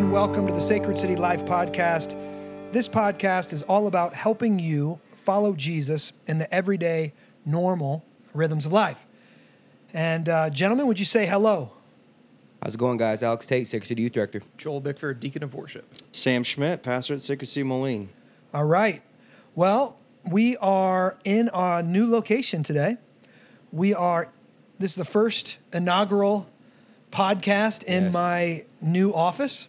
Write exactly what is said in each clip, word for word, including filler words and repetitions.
and welcome to the Sacred City Life Podcast. This podcast is all about helping you follow Jesus in the everyday, normal rhythms of life. And uh, gentlemen, would you say hello? How's it going, guys? Alex Tate, Sacred City Youth Director. Joel Bickford, Deacon of Worship. Sam Schmidt, Pastor at Sacred City Moline. All right. Well, we are in our new location today. We are, this is the first inaugural podcast in yes. my new office.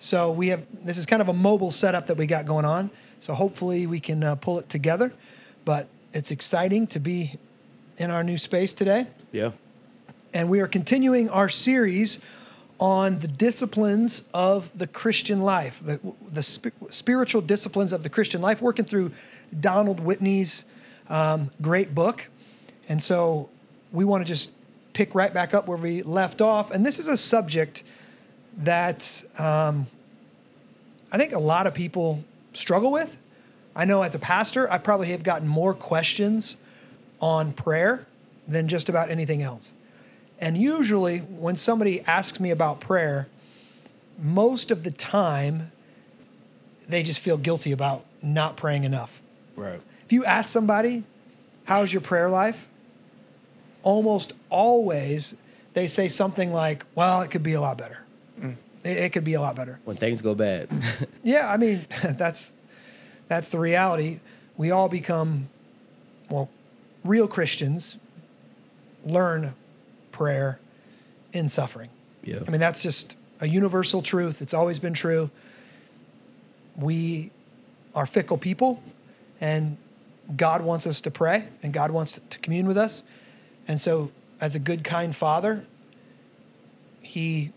So we have, this is kind of a mobile setup that we got going on. So hopefully we can uh, pull it together. But it's exciting to be in our new space today. Yeah. And we are continuing our series on the disciplines of the Christian life, the, the sp- spiritual disciplines of the Christian life, working through Donald Whitney's um, great book. And so we want to just pick right back up where we left off. And this is a subject that um, I think a lot of people struggle with. I know as a pastor, I probably have gotten more questions on prayer than just about anything else. And usually when somebody asks me about prayer, most of the time they just feel guilty about not praying enough. Right. If you ask somebody, how's your prayer life? Almost always they say something like, well, it could be a lot better. Mm. It, it could be a lot better. When things go bad. Yeah, I mean, that's that's the reality. We all become, well, real Christians learn prayer in suffering. Yeah. I mean, that's just a universal truth. It's always been true. We are fickle people, and God wants us to pray, and God wants to commune with us. And so as a good, kind father, he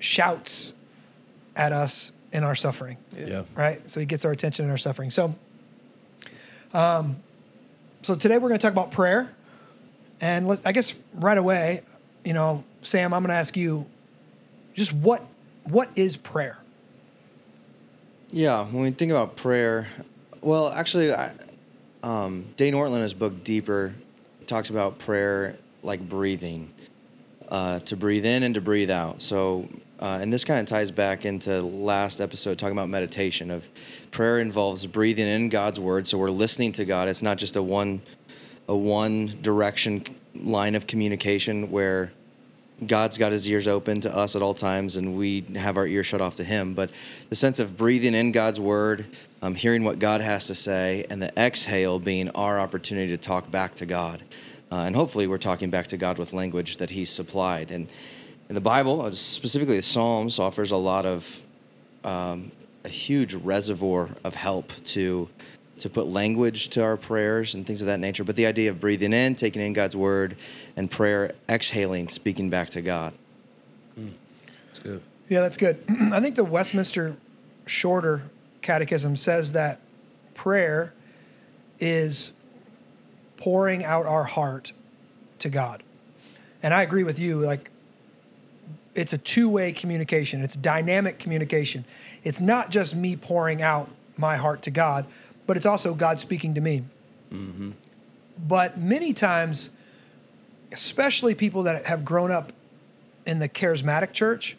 shouts at us in our suffering. Yeah. Right? So he gets our attention in our suffering. So, um, so today we're going to talk about prayer. And let, I guess right away, you know, Sam, I'm going to ask you, just what what is prayer? Yeah, when we think about prayer, well, actually, I, um, Dane Ortlund in his book Deeper talks about prayer like breathing, uh, to breathe in and to breathe out. So, uh, and this kind of ties back into last episode talking about meditation. Of prayer involves breathing in God's word, so we're listening to God. It's not just a one. a one-direction line of communication where God's got his ears open to us at all times and we have our ears shut off to him. But the sense of breathing in God's word, um, hearing what God has to say, and the exhale being our opportunity to talk back to God. Uh, and hopefully we're talking back to God with language that he's supplied. And in the Bible, specifically the Psalms, offers a lot of, um, a huge reservoir of help to to put language to our prayers and things of that nature. But the idea of breathing in, taking in God's word, and prayer, exhaling, speaking back to God. Mm. That's good. Yeah, that's good. I think the Westminster Shorter Catechism says that prayer is pouring out our heart to God. And I agree with you. Like, it's a two-way communication. It's dynamic communication. It's not just me pouring out my heart to God, but it's also God speaking to me. Mm-hmm. But many times, especially people that have grown up in the charismatic church,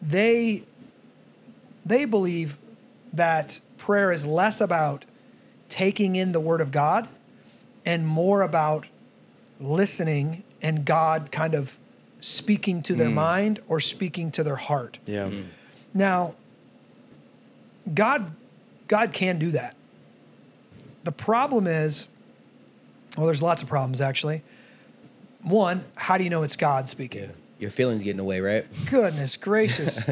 they they believe that prayer is less about taking in the word of God and more about listening and God kind of speaking to their mm. mind or speaking to their heart. Yeah. Mm-hmm. Now, God... God can do that. The problem is, well, there's lots of problems, actually. One, how do you know it's God speaking? Yeah. Your feelings get in the way, right? Goodness gracious.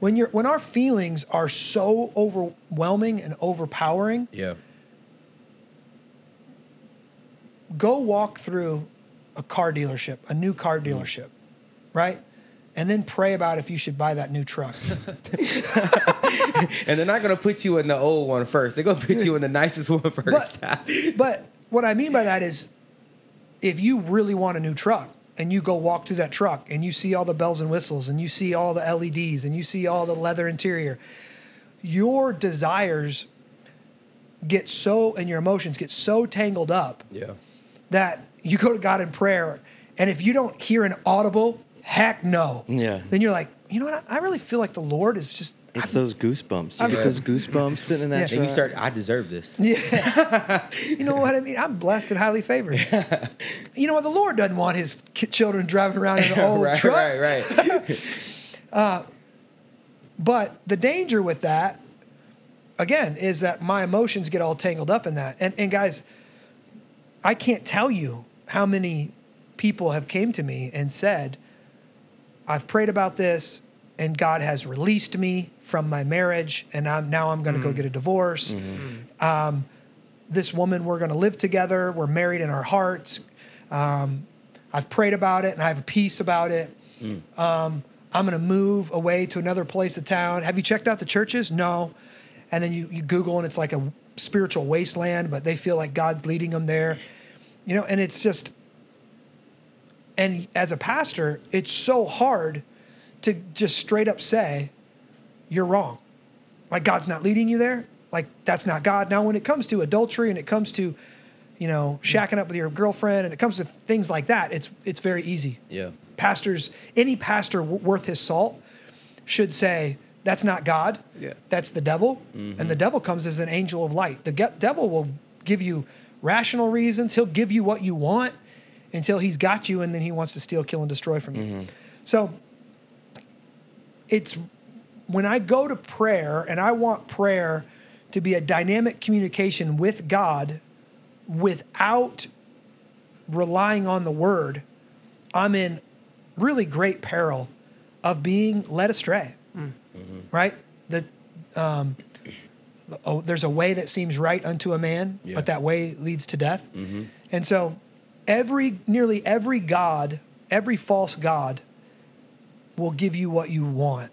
When you're, when our feelings are so overwhelming and overpowering, yeah. Go walk through a car dealership, a new car dealership, right? And then pray about if you should buy that new truck. And they're not going to put you in the old one first. They're going to put you in the nicest one first. But, but what I mean by that is, if you really want a new truck and you go walk through that truck and you see all the bells and whistles and you see all the L E Ds and you see all the leather interior, your desires get so, and your emotions get so tangled up yeah. that you go to God in prayer. And if you don't hear an audible, heck no. Yeah. Then you're like, you know what? I, I really feel like the Lord is just. It's I, those goosebumps. You I'm, get those goosebumps sitting in that. Yeah. Truck. And you start. I deserve this. Yeah. You know what I mean? I'm blessed and highly favored. Yeah. You know what? The Lord doesn't want his kid, children driving around in an old right, truck. Right. Right. Right. uh, but the danger with that, again, is that my emotions get all tangled up in that. And and guys, I can't tell you how many people have came to me and said, I've prayed about this and God has released me from my marriage and I'm now I'm going to mm. go get a divorce. Mm-hmm. Um, this woman, we're going to live together. We're married in our hearts. Um, I've prayed about it and I have a peace about it. Mm. Um, I'm going to move away to another place of town. Have you checked out the churches? No. And then you, you Google and it's like a spiritual wasteland, but they feel like God's leading them there, you know, and it's just, and as a pastor, it's so hard to just straight up say, you're wrong. Like God's not leading you there. Like that's not God. Now, when it comes to adultery and it comes to, you know, shacking up with your girlfriend and it comes to things like that, it's, it's very easy. Yeah. Pastors, any pastor w- worth his salt should say, that's not God. Yeah. That's the devil. Mm-hmm. And the devil comes as an angel of light. The ge- devil will give you rational reasons. He'll give you what you want until he's got you, and then he wants to steal, kill, and destroy from you. Mm-hmm. So it's when I go to prayer, and I want prayer to be a dynamic communication with God without relying on the word, I'm in really great peril of being led astray. Mm-hmm. Right? The, um, oh, there's a way that seems right unto a man, yeah. but that way leads to death. Mm-hmm. And so every, nearly every God, every false God will give you what you want,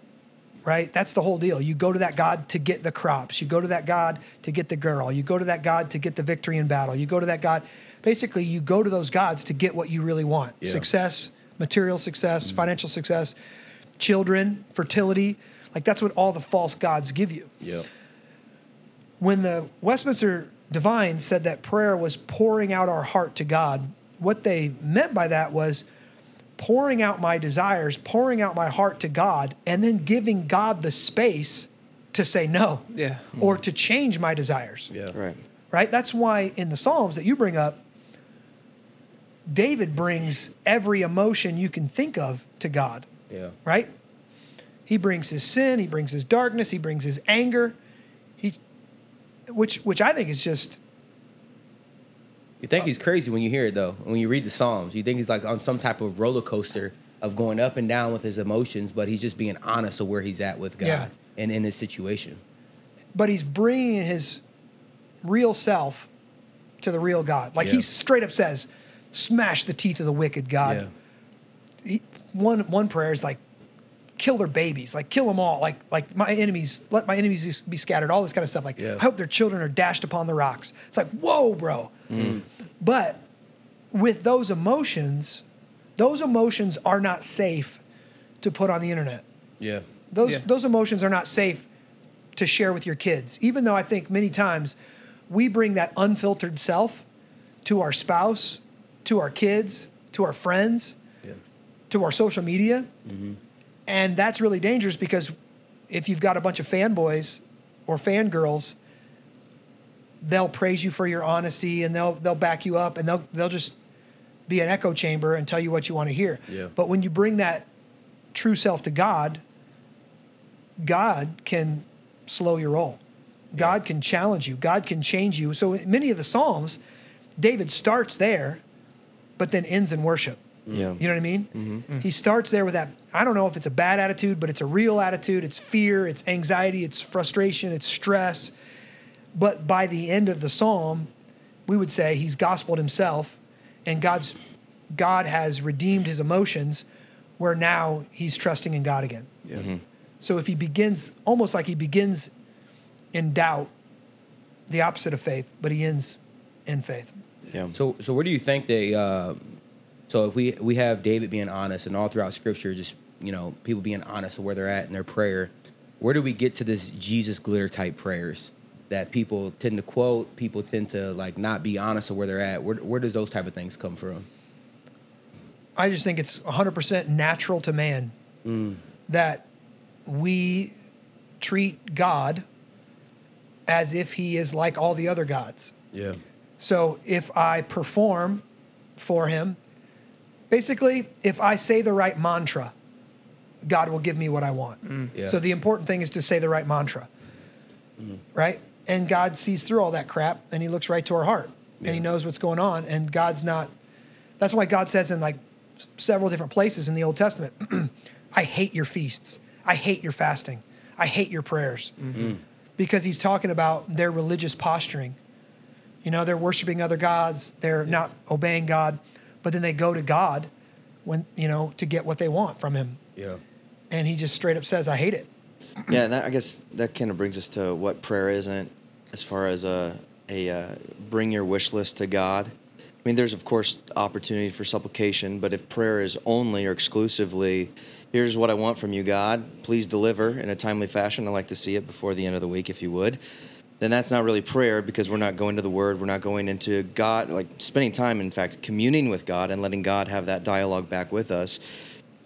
right? That's the whole deal. You go to that God to get the crops. You go to that God to get the girl. You go to that God to get the victory in battle. You go to that God. Basically, you go to those gods to get what you really want. Yeah. Success, material success, mm-hmm. financial success, children, fertility, like that's what all the false gods give you. Yep. When the Westminster Divines said that prayer was pouring out our heart to God, what they meant by that was pouring out my desires, pouring out my heart to God, and then giving God the space to say no yeah. or to change my desires. Yeah. Right. Right? That's why in the Psalms that you bring up, David brings every emotion you can think of to God. Yeah. Right? He brings his sin, he brings his darkness, he brings his anger. He's which which I think is just You think uh, he's crazy when you hear it though. When you read the Psalms, you think he's like on some type of roller coaster of going up and down with his emotions, but he's just being honest of where he's at with God yeah. and in his situation. But he's bringing his real self to the real God. Like yeah. he straight up says, smash the teeth of the wicked, God. Yeah. He, One one prayer is like, kill their babies, like kill them all, like like my enemies, let my enemies be scattered, all this kind of stuff. Like yeah. I hope their children are dashed upon the rocks. It's like whoa, bro. Mm. But with those emotions, those emotions are not safe to put on the internet. Yeah, those yeah. those emotions are not safe to share with your kids. Even though I think many times we bring that unfiltered self to our spouse, to our kids, to our friends. To our social media, mm-hmm. and that's really dangerous because if you've got a bunch of fanboys or fangirls, they'll praise you for your honesty and they'll they'll back you up and they'll they'll just be an echo chamber and tell you what you want to hear. Yeah. But when you bring that true self to God, God can slow your roll. God yeah. can challenge you. God can change you. So many of the Psalms, David starts there, but then ends in worship. Yeah. You know what I mean? Mm-hmm. He starts there with that, I don't know if it's a bad attitude, but it's a real attitude. It's fear, it's anxiety, it's frustration, it's stress. But by the end of the psalm, we would say he's gospeled himself and God's God has redeemed his emotions where now he's trusting in God again. Yeah. Mm-hmm. So if he begins, almost like he begins in doubt, the opposite of faith, but he ends in faith. Yeah. So so where do you think they... Uh, So if we we have David being honest and all throughout Scripture, just, you know, people being honest of where they're at in their prayer, where do we get to this Jesus glitter type prayers that people tend to quote, people tend to, like, not be honest of where they're at? Where where does those type of things come from? I just think it's one hundred percent natural to man. Mm. that we treat God as if he is like all the other gods. Yeah. So if I perform for him, basically, if I say the right mantra, God will give me what I want. Mm. Yeah. So the important thing is to say the right mantra, mm. right? And God sees through all that crap, and he looks right to our heart, yeah. and he knows what's going on, and God's not... That's why God says in like several different places in the Old Testament, I hate your feasts. I hate your fasting. I hate your prayers. Mm-hmm. Because he's talking about their religious posturing. You know, they're worshiping other gods. They're not obeying God. But then they go to God when, you know, to get what they want from him. Yeah. And he just straight up says, I hate it. Yeah, and that, I guess that kind of brings us to what prayer isn't as far as a, a uh, bring your wish list to God. I mean, there's, of course, opportunity for supplication, but if prayer is only or exclusively, here's what I want from you, God, please deliver in a timely fashion. I'd like to see it before the end of the week, if you would. Then that's not really prayer because we're not going to the Word. We're not going into God, like spending time, in fact, communing with God and letting God have that dialogue back with us.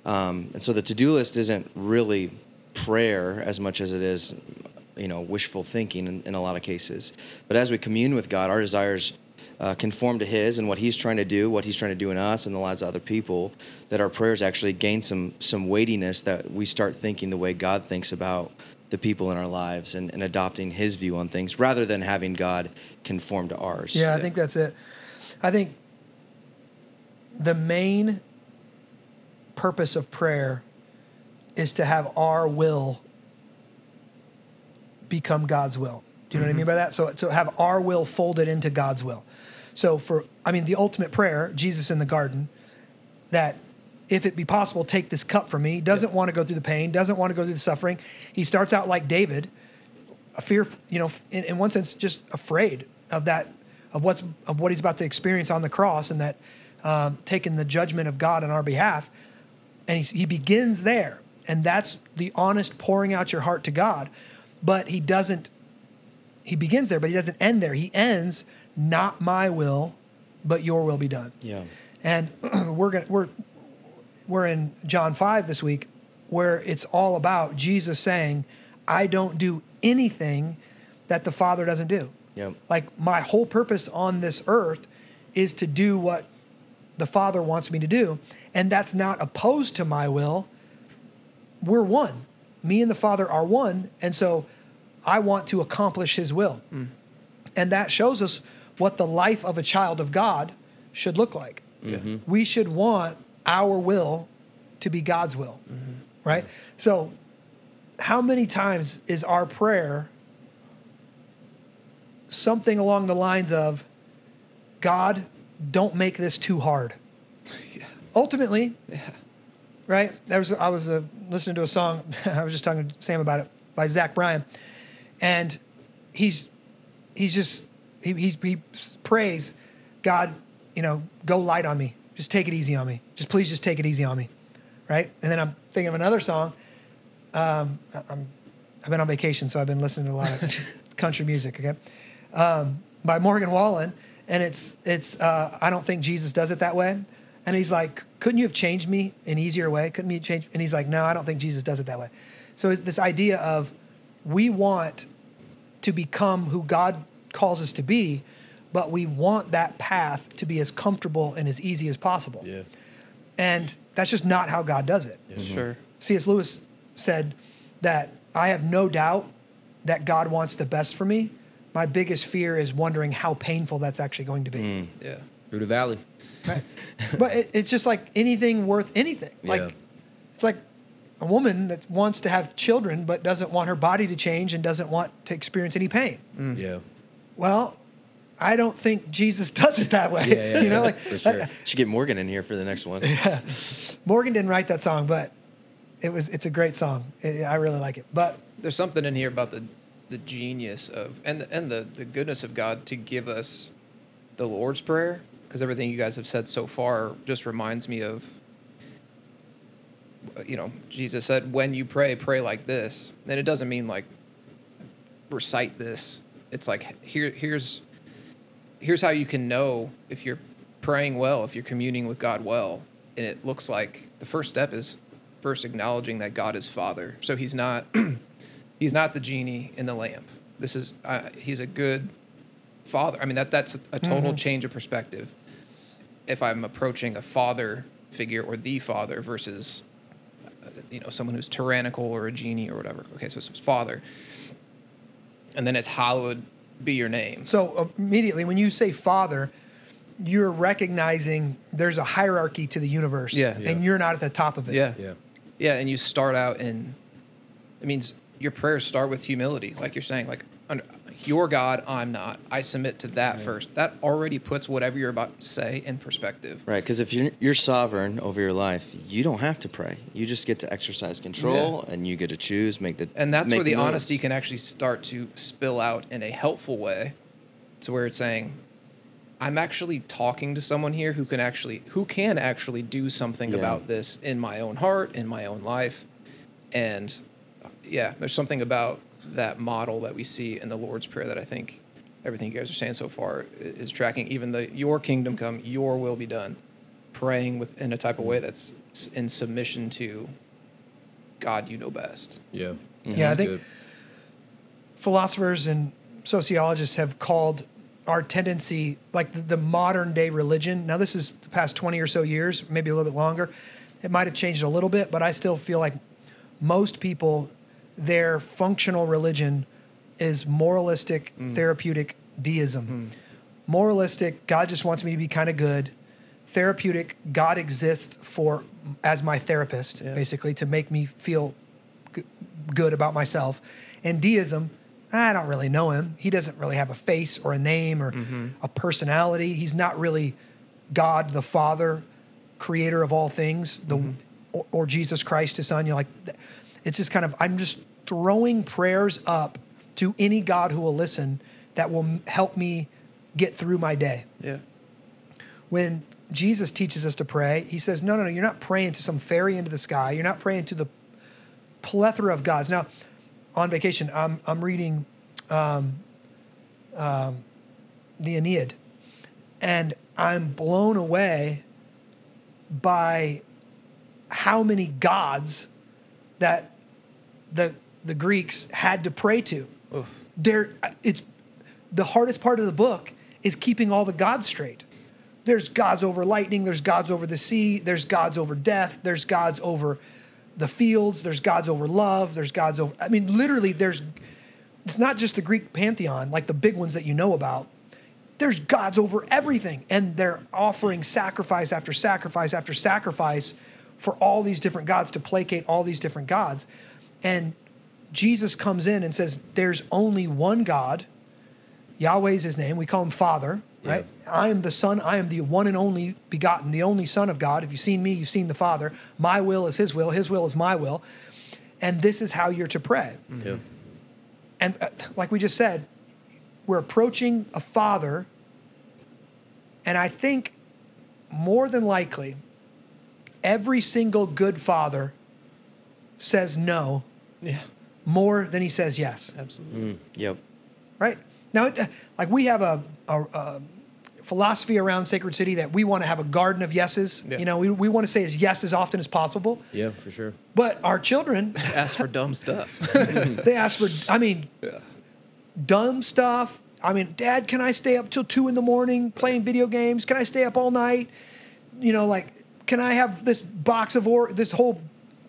Um, and so the to-do list isn't really prayer as much as it is, you know, wishful thinking in, in a lot of cases. But as we commune with God, our desires Uh, conform to his and what he's trying to do, what he's trying to do in us and the lives of other people, that our prayers actually gain some some weightiness, that we start thinking the way God thinks about the people in our lives and, and adopting his view on things rather than having God conform to ours. Yeah, I think that's it. I think the main purpose of prayer is to have our will become God's will. Do you know mm-hmm. what I mean by that? So to have our will folded into God's will. So for, I mean, the ultimate prayer, Jesus in the garden, that if it be possible, take this cup from me, doesn't yep. want to go through the pain, doesn't want to go through the suffering. He starts out like David, a fear, you know, in, in one sense, just afraid of that, of what's, of what he's about to experience on the cross and that um, taking the judgment of God on our behalf. And he, he begins there. And that's the honest pouring out your heart to God. But he doesn't, he begins there, but he doesn't end there. He ends not my will, but your will be done. Yeah. And we're gonna we're we're in John five this week, where it's all about Jesus saying, I don't do anything that the Father doesn't do. Yeah. Like my whole purpose on this earth is to do what the Father wants me to do. And that's not opposed to my will. We're one. Me and the Father are one. And so I want to accomplish his will. Mm. And that shows us what the life of a child of God should look like. Mm-hmm. We should want our will to be God's will, mm-hmm. right? Yeah. So how many times is our prayer something along the lines of, God, don't make this too hard? Yeah. Ultimately, yeah. right? There was, I was uh, listening to a song, I was just talking to Sam about it, by Zach Bryan, and he's he's just, He, he he prays, God, you know, go light on me. Just take it easy on me. Just please just take it easy on me, right? And then I'm thinking of another song. Um, I'm, I've been on vacation, so I've been listening to a lot of country music, okay? Um, by Morgan Wallen, and it's, it's uh, I don't think Jesus does it that way. And he's like, couldn't you have changed me an easier way? Couldn't you change? And he's like, no, I don't think Jesus does it that way. So it's this idea of we want to become who God calls us to be, but we want that path to be as comfortable and as easy as possible. Yeah. And that's just not how God does it. Yeah, mm-hmm. Sure. C S Lewis said that I have no doubt that God wants the best for me. My biggest fear is wondering how painful that's actually going to be. Mm. Yeah. Through the valley. Right. But it, it's just like anything worth anything. Like yeah. It's like a woman that wants to have children but doesn't want her body to change and doesn't want to experience any pain. Mm. Yeah. Well, I don't think Jesus does it that way. Yeah, yeah, you know, yeah, like for sure. I, should get Morgan in here for the next one. Yeah. Morgan didn't write that song, but it was it's a great song. It, I really like it. But there's something in here about the the genius of and the, and the, the goodness of God to give us the Lord's Prayer, because everything you guys have said so far just reminds me of, you know, Jesus said, when you pray, pray like this. And it doesn't mean like recite this. It's like, here, here's, here's how you can know if you're praying well, if you're communing with God well. And it looks like the first step is first acknowledging that God is Father. So he's not he's not the genie in the lamp. This is uh, he's a good father. I mean, that that's a total mm-hmm. change of perspective. If I'm approaching a father figure or the father versus uh, you know, someone who's tyrannical or a genie or whatever. Okay, so it's Father. And then it's hallowed be your name. So immediately when you say Father, you're recognizing there's a hierarchy to the universe, yeah, yeah. and you're not at the top of it. Yeah, yeah, yeah. And you start out in, it means your prayers start with humility, like you're saying, like, under, you're God, I'm not. I submit to that right. first. That already puts whatever you're about to say in perspective. Right, because if you're, you're sovereign over your life, you don't have to pray. You just get to exercise control, yeah. and you get to choose, make the And that's where the, the honesty can actually start to spill out in a helpful way to where it's saying, I'm actually talking to someone here who can actually who can actually do something yeah. about this in my own heart, in my own life. And yeah, there's something about that model that we see in the Lord's Prayer that I think everything you guys are saying so far is tracking, even the your kingdom come, your will be done, praying with in a type of way that's in submission to God, you know best. Yeah. Yeah, yeah I think good. Philosophers and sociologists have called our tendency, like the, the modern day religion. Now, this is the past twenty or so years, maybe a little bit longer. It might have changed a little bit, but I still feel like most people, their functional religion is moralistic, mm. therapeutic deism. Mm. Moralistic, God just wants me to be kind of good. Therapeutic, God exists for as my therapist, yeah. basically, to make me feel g- good about myself. And deism, I don't really know him. He doesn't really have a face or a name or mm-hmm. a personality. He's not really God the Father, creator of all things, the mm-hmm. or, or Jesus Christ, his son. You're like, it's just kind of, I'm just throwing prayers up to any God who will listen that will help me get through my day. Yeah. When Jesus teaches us to pray, he says, no, no, no, you're not praying to some fairy into the sky. You're not praying to the plethora of gods. Now, on vacation, I'm I'm reading um, um, the Aeneid, and I'm blown away by how many gods that the the Greeks had to pray to. Oof. There, it's the hardest part of the book is keeping all the gods straight. There's gods over lightning. There's gods over the sea. There's gods over death. There's gods over the fields, there's gods over love, there's gods over, I mean, literally there's, it's not just the Greek pantheon, like the big ones that you know about. There's gods over everything. And they're offering sacrifice after sacrifice after sacrifice for all these different gods to placate all these different gods. And Jesus comes in and says, there's only one God. Yahweh's his name. We call him Father, right? Yeah. I am the Son. I am the one and only begotten, the only Son of God. If you've seen me, you've seen the Father. My will is his will. His will is my will. And this is how you're to pray. Yeah. And uh, like we just said, we're approaching a father. And I think more than likely, every single good father says no yeah. more than he says yes. Absolutely. Mm, yep. Right? Now, like we have a, a, a philosophy around Sacred City that we want to have a garden of yeses. Yeah. You know, we we want to say as yes as often as possible. Yeah, for sure. But our children ask for dumb stuff. They ask for, I mean, yeah. dumb stuff. I mean, Dad, can I stay up till two in the morning playing video games? Can I stay up all night? You know, like, can I have this box of or this whole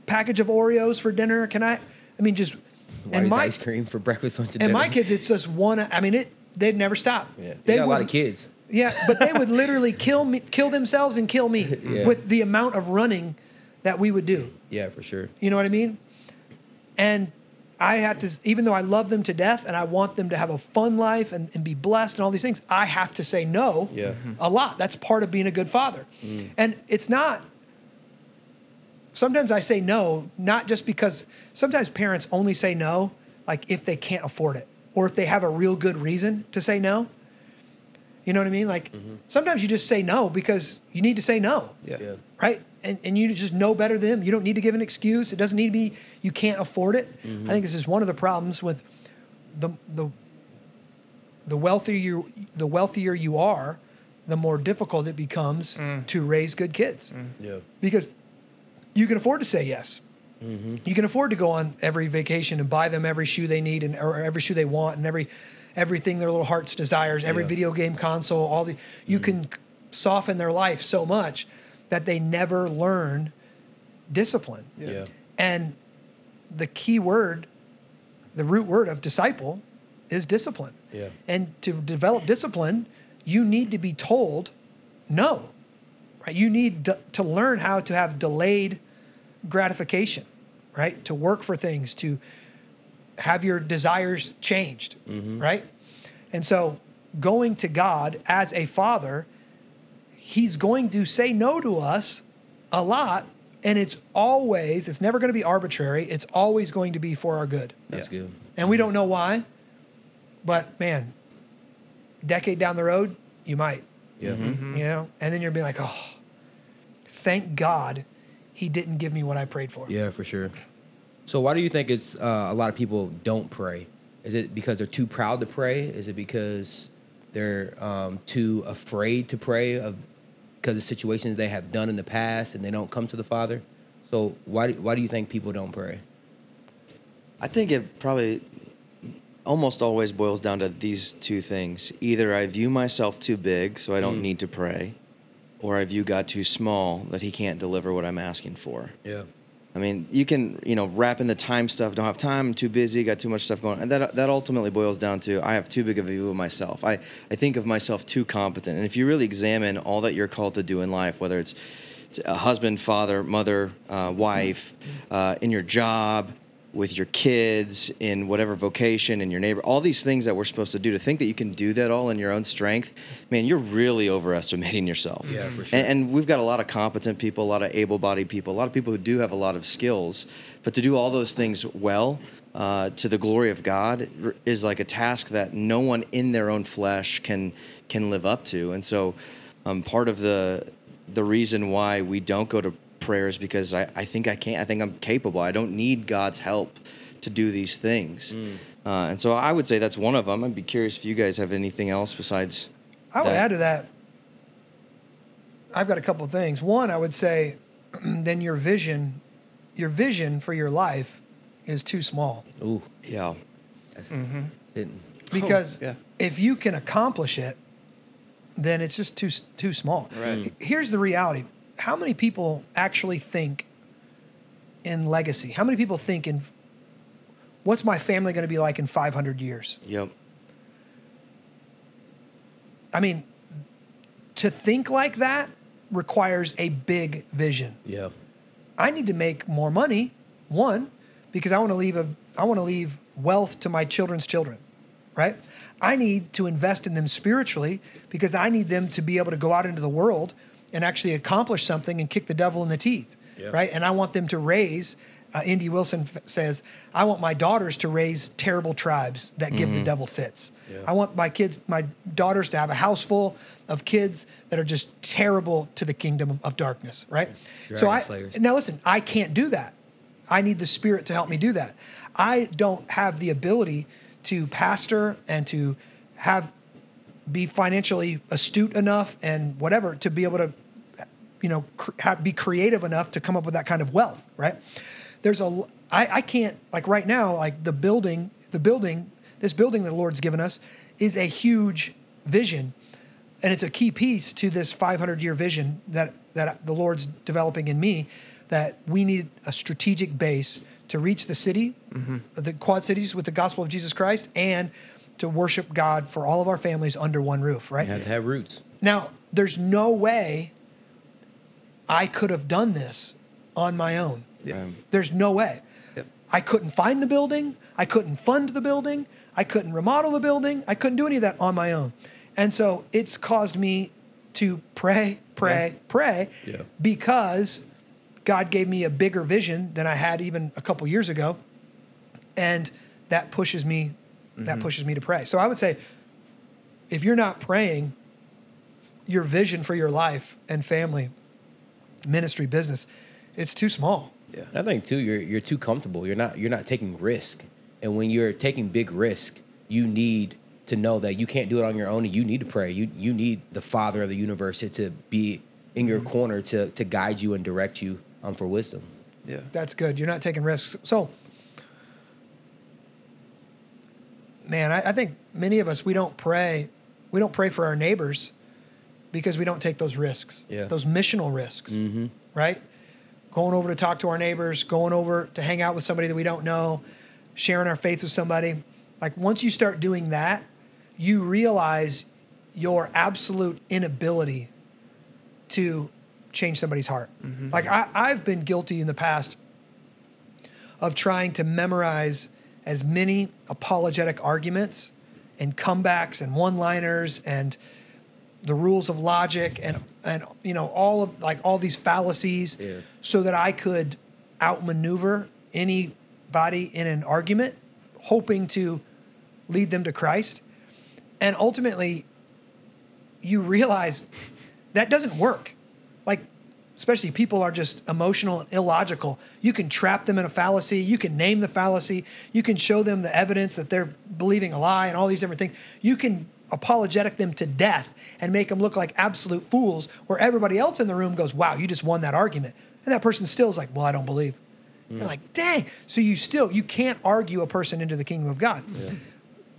package of Oreos for dinner? Can I? I mean, just. Why and my ice cream for breakfast, lunch, and dinner. And my kids, it's just one. I mean, it. They'd never stop. Yeah, they got would, a lot of kids. Yeah, but they would literally kill me, kill themselves, and kill me yeah. with the amount of running that we would do. Yeah, for sure. You know what I mean? And I have to, even though I love them to death, and I want them to have a fun life and, and be blessed and all these things, I have to say no. Yeah. A lot. That's part of being a good father. Mm. And it's not. Sometimes I say no, not just because sometimes parents only say no, like if they can't afford it or if they have a real good reason to say no. You know what I mean? Like mm-hmm. sometimes you just say no because you need to say no, yeah. Yeah. right? And and you just know better than them. You don't need to give an excuse. It doesn't need to be you can't afford it. Mm-hmm. I think this is one of the problems with the the the wealthier you the wealthier you are, the more difficult it becomes mm. to raise good kids. Mm. Yeah. Because you can afford to say yes. Mm-hmm. You can afford to go on every vacation and buy them every shoe they need and or every shoe they want and every everything their little hearts desires, every yeah. video game console, all the you mm-hmm. can soften their life so much that they never learn discipline. Yeah. yeah. And the key word, the root word of disciple is discipline. Yeah. And to develop discipline, you need to be told no. Right? You need to, to learn how to have delayed gratification, right? To work for things, to have your desires changed, mm-hmm. right? And so going to God as a father, he's going to say no to us a lot, and it's always, it's never going to be arbitrary. It's always going to be for our good. That's yeah. good. And we don't know why, but man, decade down the road, you might. Yeah. Mm-hmm. You know? And then you'll be like, oh, thank God he didn't give me what I prayed for. Yeah, for sure. So why do you think it's uh, a lot of people don't pray? Is it because they're too proud to pray? Is it because they're um, too afraid to pray of because of situations they have done in the past and they don't come to the Father? So why why do you think people don't pray? I think it probably almost always boils down to these two things. Either I view myself too big, so I don't mm. need to pray, or I view God too small that he can't deliver what I'm asking for. Yeah. I mean, you can, you know, wrap in the time stuff, don't have time, I'm too busy, got too much stuff going on. And that that ultimately boils down to I have too big of a view of myself. I, I think of myself too competent. And if you really examine all that you're called to do in life, whether it's, it's a husband, father, mother, uh, wife, uh, in your job, with your kids, in whatever vocation, in your neighbor, all these things that we're supposed to do, to think that you can do that all in your own strength, man, you're really overestimating yourself. Yeah, for sure. And, and we've got a lot of competent people, a lot of able-bodied people, a lot of people who do have a lot of skills, but to do all those things well, uh, to the glory of God, is like a task that no one in their own flesh can can live up to. And so um, part of the the reason why we don't go to prayers because I, I think I can't, I think I'm capable. I don't need God's help to do these things. Mm. Uh, and so I would say that's one of them. I'd be curious if you guys have anything else besides I would that. add to that. I've got a couple of things. One, I would say then your vision, your vision for your life is too small. Ooh. Yeah. That's mm-hmm. hitting. Because oh, yeah. if you can accomplish it, then it's just too, too small. Right. Here's the reality. How many people actually think in legacy? How many people think in what's my family going to be like in five hundred years? Yep. I mean, to think like that requires a big vision. Yeah. I need to make more money, one, because I want to leave a I want to leave wealth to my children's children, right? I need to invest in them spiritually because I need them to be able to go out into the world and actually accomplish something and kick the devil in the teeth, yeah. right? And I want them to raise, uh, Indy Wilson f- says, I want my daughters to raise terrible tribes that mm-hmm. give the devil fits. Yeah. I want my kids, my daughters to have a house full of kids that are just terrible to the kingdom of darkness, right? Dragon so I, slayers. Now listen, I can't do that. I need the Spirit to help me do that. I don't have the ability to pastor and to have be financially astute enough and whatever to be able to, you know, cr- have, be creative enough to come up with that kind of wealth, right? There's a, I, I can't, like right now, like the building, the building, this building that the Lord's given us is a huge vision. And it's a key piece to this five hundred year vision that, that the Lord's developing in me, that we need a strategic base to reach the city, mm-hmm. the Quad Cities with the gospel of Jesus Christ, and to worship God for all of our families under one roof, right? You have to have roots. Now, there's no way I could have done this on my own. Yeah. There's no way. Yep. I couldn't find the building. I couldn't fund the building. I couldn't remodel the building. I couldn't do any of that on my own. And so it's caused me to pray, pray, yeah. pray, yeah. because God gave me a bigger vision than I had even a couple years ago. And that pushes me That pushes me to pray. So I would say, if you're not praying, your vision for your life and family, ministry, business, it's too small. Yeah, I think too. You're you're too comfortable. You're not you're not taking risk. And when you're taking big risk, you need to know that you can't do it on your own. And you need to pray. You you need the Father of the universe to be in your mm-hmm. corner to to guide you and direct you um, for wisdom. Yeah. That's good. You're not taking risks. So, man, I, I think many of us, we don't pray. We don't pray for our neighbors because we don't take those risks, yeah. those missional risks, mm-hmm. right? Going over to talk to our neighbors, going over to hang out with somebody that we don't know, sharing our faith with somebody. Like, once you start doing that, you realize your absolute inability to change somebody's heart. Mm-hmm. Like, I, I've been guilty in the past of trying to memorize as many apologetic arguments and comebacks and one-liners and the rules of logic and, and you know, all of, like, all these fallacies yeah. so that I could outmaneuver anybody in an argument, hoping to lead them to Christ. And ultimately, you realize that doesn't work. Like, especially people are just emotional and illogical. You can trap them in a fallacy. You can name the fallacy. You can show them the evidence that they're believing a lie and all these different things. You can apologetic them to death and make them look like absolute fools, where everybody else in the room goes, wow, you just won that argument. And that person still is like, well, I don't believe. Mm. You're like, dang. So you still, you can't argue a person into the kingdom of God. Yeah.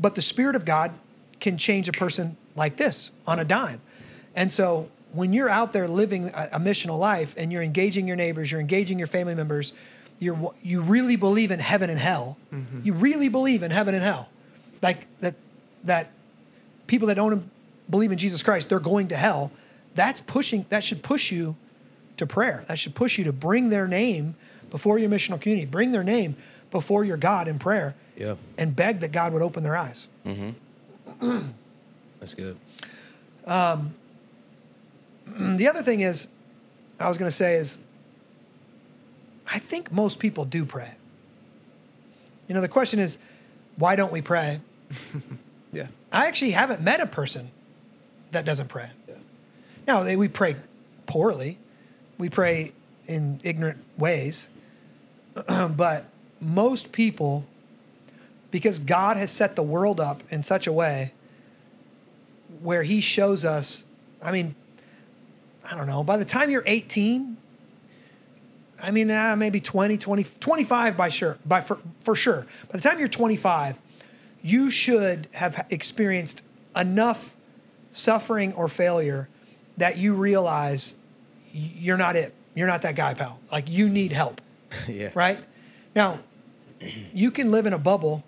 But the Spirit of God can change a person like this on a dime. And so when you're out there living a, a missional life and you're engaging your neighbors, you're engaging your family members, you're, you really believe in heaven and hell. Mm-hmm. You really believe in heaven and hell. Like that, that, people that don't believe in Jesus Christ, they're going to hell. That's pushing, that should push you to prayer. That should push you to bring their name before your missional community, bring their name before your God in prayer yeah. and beg that God would open their eyes. Mm-hmm. That's good. Um, the other thing is, I was going to say is, I think most people do pray. You know, the question is, why don't we pray? Yeah, I actually haven't met a person that doesn't pray. Yeah. Now, they, we pray poorly. We pray in ignorant ways. But most people, because God has set the world up in such a way where he shows us, I mean, I don't know, by the time you're eighteen, I mean, uh, maybe twenty, twenty, twenty-five by sure, by for, for sure. By the time you're twenty-five, you should have experienced enough suffering or failure that you realize you're not it. You're not that guy, pal. Like, you need help. Yeah. Right? Now, you can live in a bubble,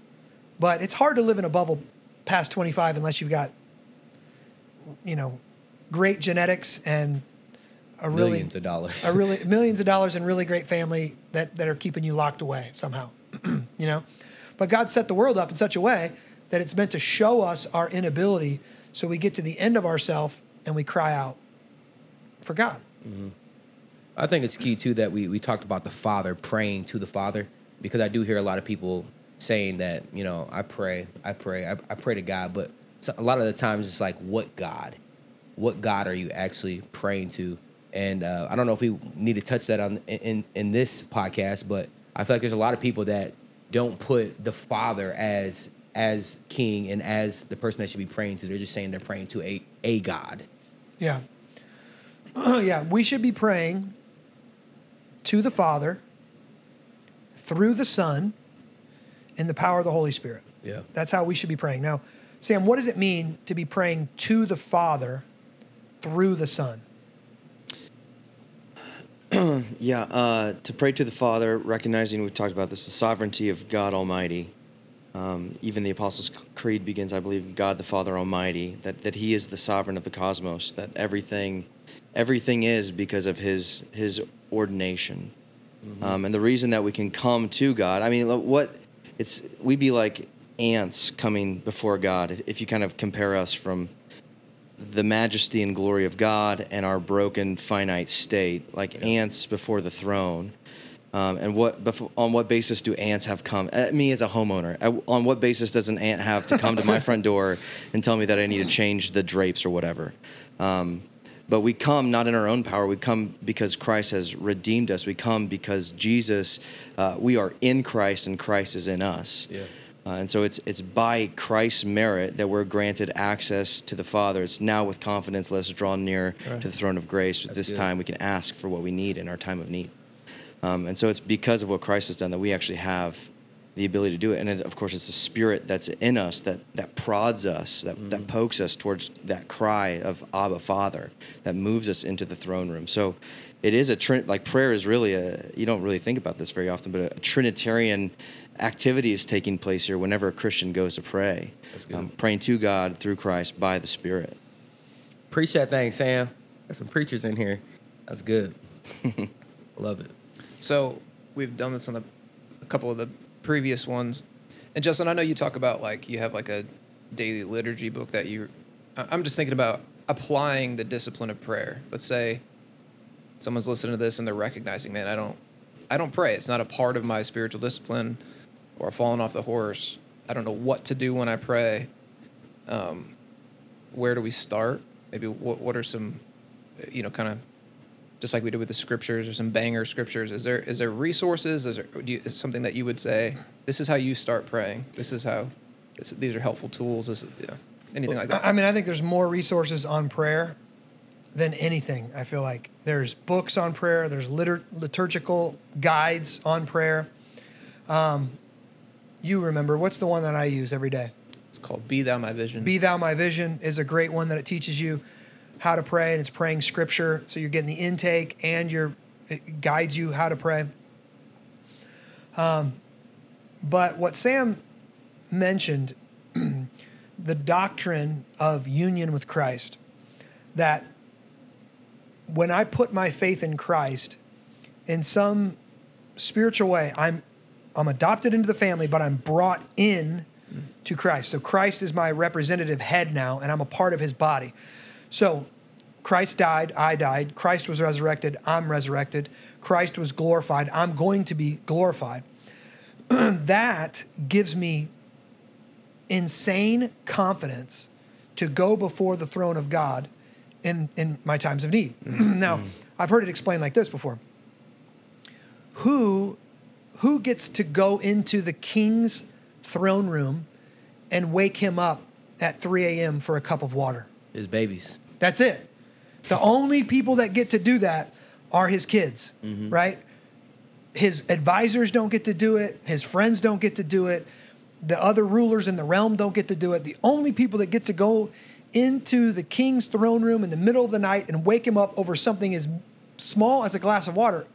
but it's hard to live in a bubble past twenty-five unless you've got, you know, great genetics and a really millions of dollars. a really millions of dollars and really great family that, that are keeping you locked away somehow. You know? But God set the world up in such a way that it's meant to show us our inability, so we get to the end of ourselves and we cry out for God. Mm-hmm. I think it's key, too, that we, we talked about the Father, praying to the Father, because I do hear a lot of people saying that, you know, I pray, I pray, I, I pray to God, but a lot of the times it's like, what God? What God are you actually praying to? And uh, I don't know if we need to touch that on in, in this podcast, but I feel like there's a lot of people that don't put the Father as as king and as the person that should be praying to. They're just saying they're praying to a, a God. Yeah. Yeah, we should be praying to the Father through the Son in the power of the Holy Spirit. Yeah. That's how we should be praying. Now, Sam, what does it mean to be praying to the Father through the Son? Yeah, uh, to pray to the Father, recognizing, we've talked about this, the sovereignty of God Almighty. Um, even the Apostles' Creed begins, I believe, God the Father Almighty, that, that he is the sovereign of the cosmos, that everything everything is because of his his ordination. Mm-hmm. Um, and the reason that we can come to God, I mean, what it's we'd be like ants coming before God, if you kind of compare us from the majesty and glory of God and our broken, finite state, like yeah. ants before the throne. Um, and what before, on what basis do ants have come? Uh, me as a homeowner, I, on what basis does an ant have to come to my front door and tell me that I need to change the drapes or whatever? Um, but we come not in our own power. We come because Christ has redeemed us. We come because Jesus, uh, we are in Christ and Christ is in us. Yeah. Uh, and so it's it's by Christ's merit that we're granted access to the Father. It's now with confidence, let's draw near right. to the throne of grace. That's this good. Time we can ask for what we need in our time of need. Um, and so it's because of what Christ has done that we actually have the ability to do it. And it, of course, it's the Spirit that's in us that, that prods us, that, mm-hmm. that pokes us towards that cry of Abba, Father, that moves us into the throne room. So it is a, trin- like prayer is really a, you don't really think about this very often, but a, a Trinitarian activity is taking place here whenever a Christian goes to pray. Um, praying to God through Christ by the Spirit. Preach that thing, Sam. There's some preachers in here. That's good. Love it. So we've done this on the, a couple of the previous ones. And Justin, I know you talk about like you have like a daily liturgy book that you, I'm just thinking about applying the discipline of prayer. Let's say someone's listening to this and they're recognizing, man, I don't, I don't pray. It's not a part of my spiritual discipline, or falling off the horse. I don't know what to do when I pray. Um, where do we start? Maybe what, what are some, you know, kind of, just like we did with the scriptures or some banger scriptures. Is there is there resources? Is there do you, is something that you would say, this is how you start praying? This is how, this, these are helpful tools. This is, yeah, anything like that. I mean, I think there's more resources on prayer than anything. I feel like there's books on prayer. There's litur- liturgical guides on prayer. Um, you remember, what's the one that I use every day? It's called Be Thou My Vision. Be Thou My Vision is a great one that it teaches you how to pray, and it's praying scripture. So you're getting the intake and you're, it guides you how to pray. Um, but what Sam mentioned, the doctrine of union with Christ, that when I put my faith in Christ, in some spiritual way, I'm, I'm adopted into the family, but I'm brought in to Christ. So Christ is my representative head now, and I'm a part of his body. So Christ died, I died. Christ was resurrected, I'm resurrected. Christ was glorified, I'm going to be glorified. That gives me insane confidence to go before the throne of God in, in my times of need. Now, I've heard it explained like this before. Who, who gets to go into the king's throne room and wake him up at three a.m. for a cup of water? His babies. That's it. The only people that get to do that are his kids, mm-hmm. right? His advisors don't get to do it. His friends don't get to do it. The other rulers in the realm don't get to do it. The only people that get to go into the king's throne room in the middle of the night and wake him up over something as small as a glass of water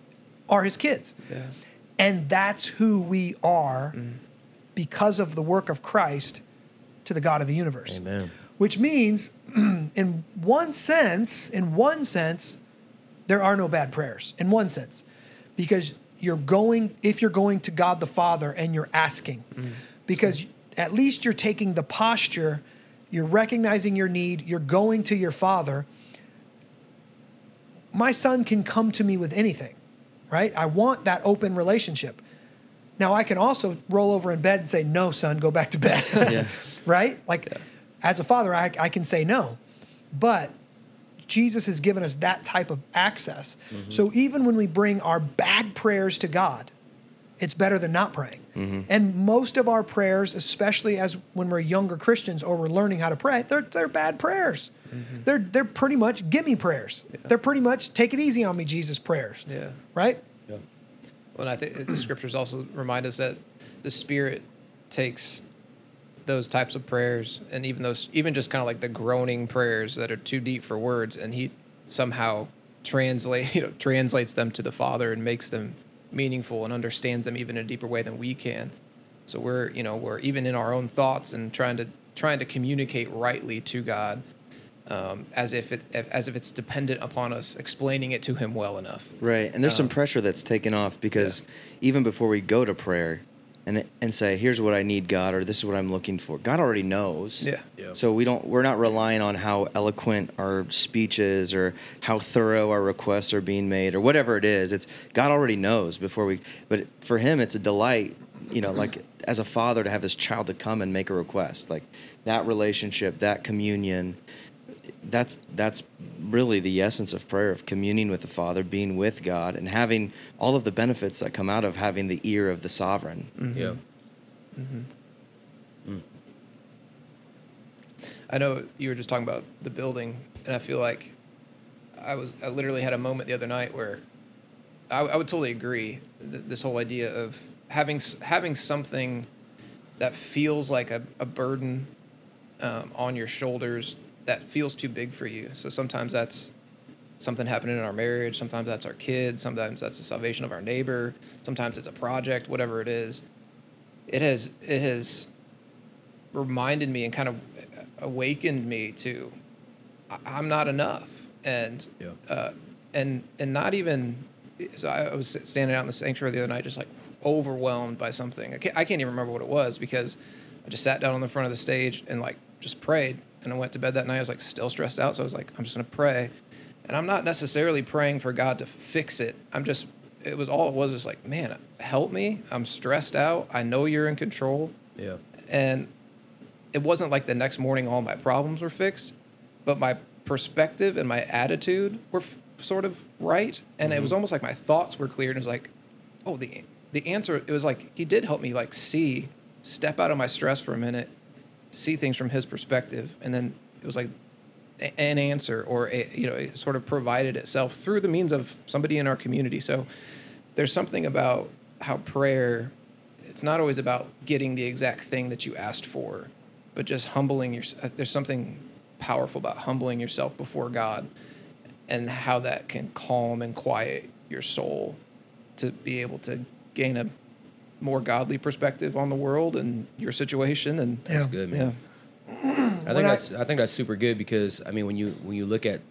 are his kids. Yeah. And that's who we are mm. because of the work of Christ to the God of the universe. Amen. Which means, in one sense, in one sense, there are no bad prayers, in one sense. Because you're going, if you're going to God the Father and you're asking, mm, because so. at least you're taking the posture, you're recognizing your need, you're going to your Father. My son can come to me with anything, right? I want that open relationship. Now, I can also roll over in bed and say, no, son, go back to bed, yeah. right? Like. Yeah. As a father, I, I can say no, but Jesus has given us that type of access. Mm-hmm. So even when we bring our bad prayers to God, it's better than not praying. Mm-hmm. And most of our prayers, especially as when we're younger Christians or we're learning how to pray, they're they're bad prayers. Mm-hmm. They're they're pretty much gimme prayers. Yeah. They're pretty much take it easy on me, Jesus prayers. Yeah. Right? Yeah. Well, and I think the scriptures also remind us that the Spirit takes those types of prayers, and even those, even just kind of like the groaning prayers that are too deep for words, and he somehow translate, you know, translates them to the Father and makes them meaningful and understands them even in a deeper way than we can. So we're, you know, we're even in our own thoughts and trying to trying to communicate rightly to God, um, as if it as if it's dependent upon us explaining it to Him well enough. Right, and there's um, some pressure that's taken off because yeah. even before we go to prayer. And and say, here's what I need, God, or this is what I'm looking for. God already knows. Yeah. yeah. So we don't. We're not relying on how eloquent our speech is, or how thorough our requests are being made, or whatever it is. It's God already knows before we. But for Him, it's a delight. You know, like as a father, to have his child to come and make a request. Like that relationship, that communion. That's that's really the essence of prayer, of communing with the Father, being with God, and having all of the benefits that come out of having the ear of the sovereign. Mm-hmm. Yeah. Mm-hmm. Mm. I know you were just talking about the building, and I feel like I was I literally had a moment the other night where I, I would totally agree. Th- this whole idea of having having something that feels like a, a burden um, on your shoulders that feels too big for you. So sometimes that's something happening in our marriage. Sometimes that's our kids. Sometimes that's the salvation of our neighbor. Sometimes it's a project, whatever it is. It has it has reminded me and kind of awakened me to I'm not enough. And yeah. uh, and and not even so. I was standing out in the sanctuary the other night, just like overwhelmed by something. I can't, I can't even remember what it was because I just sat down on the front of the stage and like just prayed. And I went to bed that night. I was like still stressed out, so I was like, I'm just gonna pray. And I'm not necessarily praying for God to fix it. I'm just it was all it was was like, man, help me. I'm stressed out. I know you're in control. Yeah. And it wasn't like the next morning all my problems were fixed, but my perspective and my attitude were f- sort of right. And mm-hmm. It was almost like my thoughts were cleared. And it was like, oh, the the answer, it was like he did help me like see, step out of my stress for a minute, see things from his perspective. And then it was like a, an answer or, a, you know, it sort of provided itself through the means of somebody in our community. So there's something about how prayer, it's not always about getting the exact thing that you asked for, but just humbling yourself. There's something powerful about humbling yourself before God and how that can calm and quiet your soul to be able to gain a more godly perspective on the world and your situation. And that's yeah. good, man. Yeah. I think that's I think that's super good because I mean when you when you look at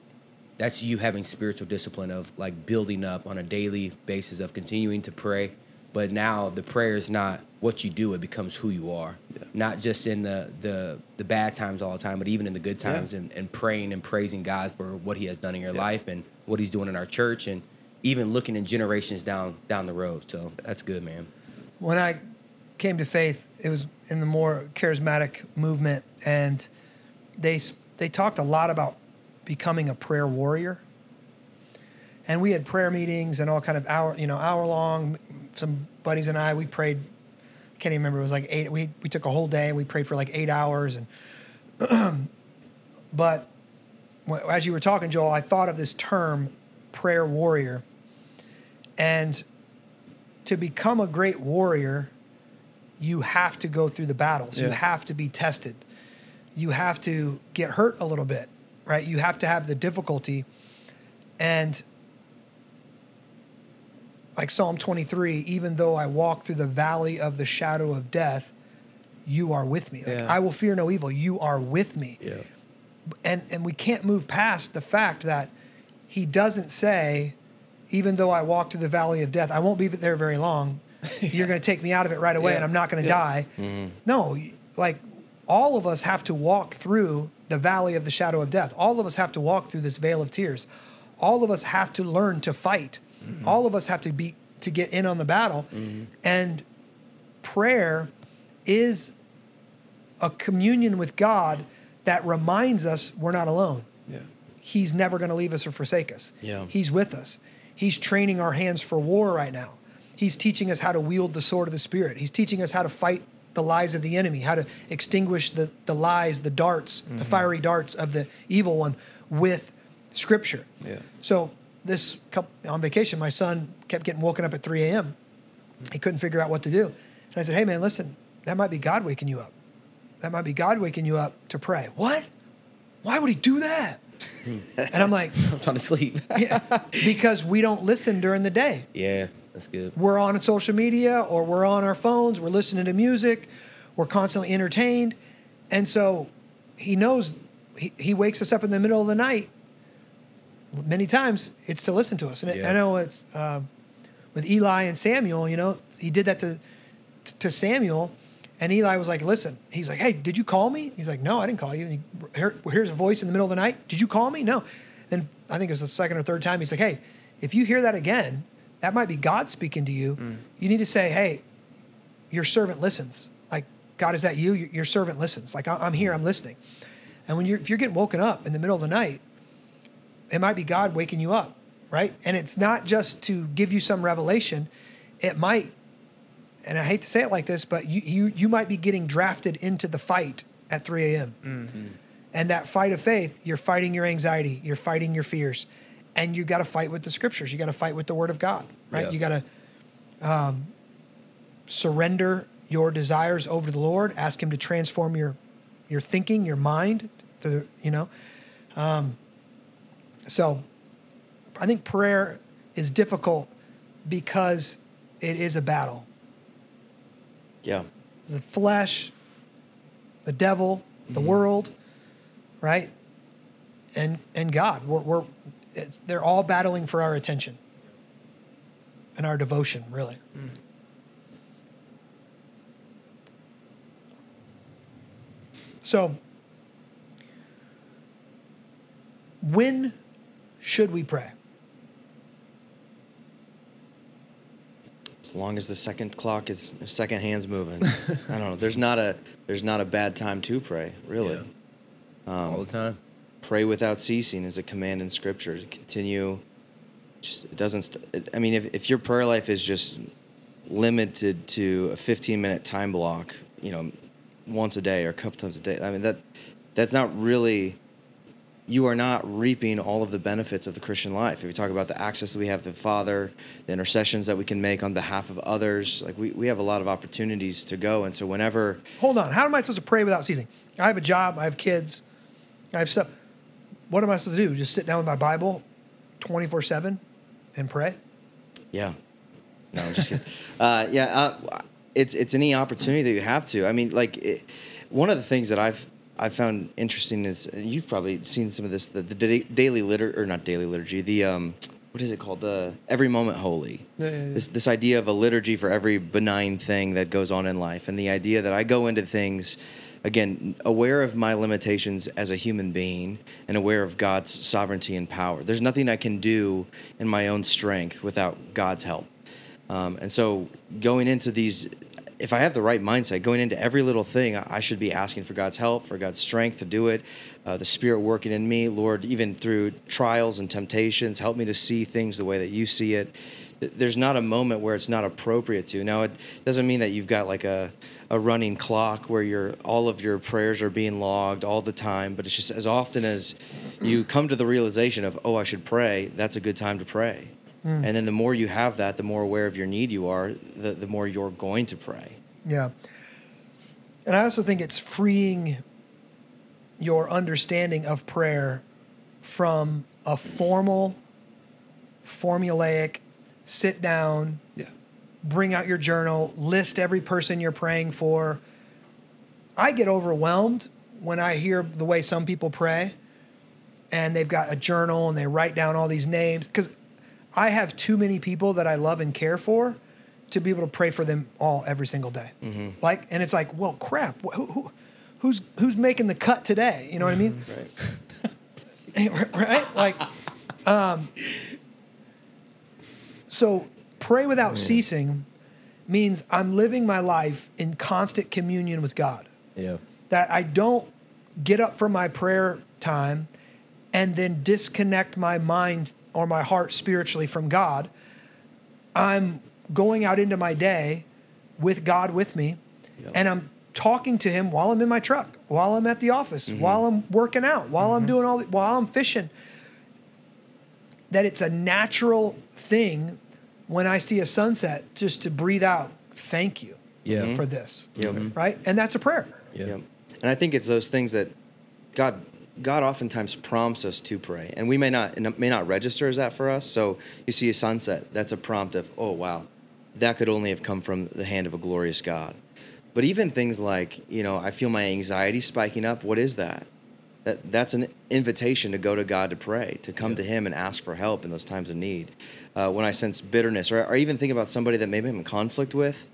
that's you having spiritual discipline of like building up on a daily basis of continuing to pray. But now the prayer is not what you do; it becomes who you are. Yeah. Not just in the, the the bad times all the time, but even in the good times, yeah. and, and praying and praising God for what He has done in your yeah. life and what He's doing in our church, and even looking in generations down down the road. So that's good, man. When I came to faith, it was in the more charismatic movement, and they they talked a lot about becoming a prayer warrior. And we had prayer meetings and all kind of hour you know hour long. Some buddies and I, we prayed, I can't even remember, it was like eight, we, we took a whole day and we prayed for like eight hours. And But as you were talking, Joel, I thought of this term, prayer warrior. And to become a great warrior, you have to go through the battles. Yeah. You have to be tested. You have to get hurt a little bit, right? You have to have the difficulty. And like Psalm twenty-three, even though I walk through the valley of the shadow of death, you are with me. Like, yeah. I will fear no evil. You are with me. Yeah. And and we can't move past the fact that he doesn't say, even though I walk through the valley of death, I won't be there very long. yeah. You're going to take me out of it right away yeah. and I'm not going to yeah. die. Mm-hmm. No, like all of us have to walk through the valley of the shadow of death. All of us have to walk through this veil of tears. All of us have to learn to fight. Mm-hmm. All of us have to be to get in on the battle, mm-hmm. and prayer is a communion with God that reminds us we're not alone. Yeah. He's never going to leave us or forsake us. Yeah. He's with us. He's training our hands for war right now. He's teaching us how to wield the sword of the Spirit. He's teaching us how to fight the lies of the enemy, how to extinguish the, the lies, the darts, mm-hmm. the fiery darts of the evil one with Scripture. Yeah. So this couple, on vacation, my son kept getting woken up at three a.m. He couldn't figure out what to do. And I said, hey, man, listen, that might be God waking you up. That might be God waking you up to pray. What? Why would he do that? And I'm like, I'm trying to sleep. yeah, because we don't listen during the day. Yeah, that's good. We're on social media or we're on our phones. We're listening to music. We're constantly entertained. And so he knows he, he wakes us up in the middle of the night. Many times it's to listen to us. And yeah. I know it's um, with Eli and Samuel, you know, he did that to to Samuel. And Eli was like, listen, he's like, hey, did you call me? He's like, no, I didn't call you. And he, Here, here's a voice in the middle of the night. Did you call me? No. Then I think it was the second or third time. He's like, hey, if you hear that again, that might be God speaking to you. Mm. You need to say, hey, your servant listens. Like, God, is that you? Your servant listens. Like, I'm here. I'm listening. And when you're, if you're getting woken up in the middle of the night, it might be God waking you up, right? And it's not just to give you some revelation. It might, and I hate to say it like this, but you you, you might be getting drafted into the fight at three a.m. Mm-hmm. And that fight of faith, you're fighting your anxiety. You're fighting your fears. and you got to fight with the scriptures. You got to fight with the word of God, right? Yeah. You got to um, surrender your desires over to the Lord. Ask him to transform your, your thinking, your mind, to, you know? Um, so I think prayer is difficult because it is a battle. Yeah. The flesh, the devil, the mm-hmm. world, right? And and God, we're, we're it's, they're all battling for our attention and our devotion, really. Mm. So, when should we pray? As long as the second clock is second hand's moving. I don't know. There's not a there's not a bad time to pray, really. Yeah. Um, All the time. Pray without ceasing is a command in Scripture. Continue. Just it doesn't. St- it, I mean, if if your prayer life is just limited to a fifteen minute time block, you know, once a day or a couple times a day. I mean that that's not really. You are not reaping all of the benefits of the Christian life. If we talk about the access that we have to the Father, the intercessions that we can make on behalf of others, like we, we have a lot of opportunities to go. And so whenever... Hold on. How am I supposed to pray without ceasing? I have a job. I have kids. I have stuff. What am I supposed to do? Just sit down with my Bible twenty-four seven and pray? Yeah. No, I'm just kidding. Uh, yeah, uh, it's, it's any opportunity that you have to. I mean, like, it, one of the things that I've... I found interesting is, and you've probably seen some of this, the, the daily liturgy, or not daily liturgy, the, um, what is it called? The Every Moment Holy. Yeah, yeah, yeah. This, this idea of a liturgy for every benign thing that goes on in life. And the idea that I go into things, again, aware of my limitations as a human being and aware of God's sovereignty and power. There's nothing I can do in my own strength without God's help. Um, and so going into these... If I have the right mindset, going into every little thing, I should be asking for God's help, for God's strength to do it, uh, the Spirit working in me. Lord, even through trials and temptations, help me to see things the way that you see it. There's not a moment where it's not appropriate to. Now, it doesn't mean that you've got like a, a running clock where your all of your prayers are being logged all the time, but it's just as often as you come to the realization of, oh, I should pray, that's a good time to pray. And then the more you have that, the more aware of your need you are, the, the more you're going to pray. Yeah. And I also think it's freeing your understanding of prayer from a formal, formulaic, sit down, yeah. bring out your journal, list every person you're praying for. I get overwhelmed when I hear the way some people pray, and they've got a journal, and they write down all these names, because I have too many people that I love and care for to be able to pray for them all every single day. Mm-hmm. Like, and it's like, well, crap, who, who, who's who's making the cut today? You know what I mean? Right. Right? Like, um, so pray without mm. ceasing means I'm living my life in constant communion with God. Yeah. That I don't get up from my prayer time and then disconnect my mind or my heart spiritually from God. I'm going out into my day with God with me, yep. and I'm talking to him while I'm in my truck, while I'm at the office, mm-hmm. while I'm working out, while mm-hmm. I'm doing all, the, while I'm fishing. That it's a natural thing when I see a sunset just to breathe out, thank you yeah. for this, yep. right? And that's a prayer. Yep. Yep. And I think it's those things that God... God oftentimes prompts us to pray, and we may not and may not register as that for us. So you see a sunset, that's a prompt of, oh, wow, that could only have come from the hand of a glorious God. But even things like, you know, I feel my anxiety spiking up. What is that? That that's an invitation to go to God to pray, to come yeah. to him and ask for help in those times of need. Uh, when I sense bitterness or, or even think about somebody that maybe I'm in conflict with,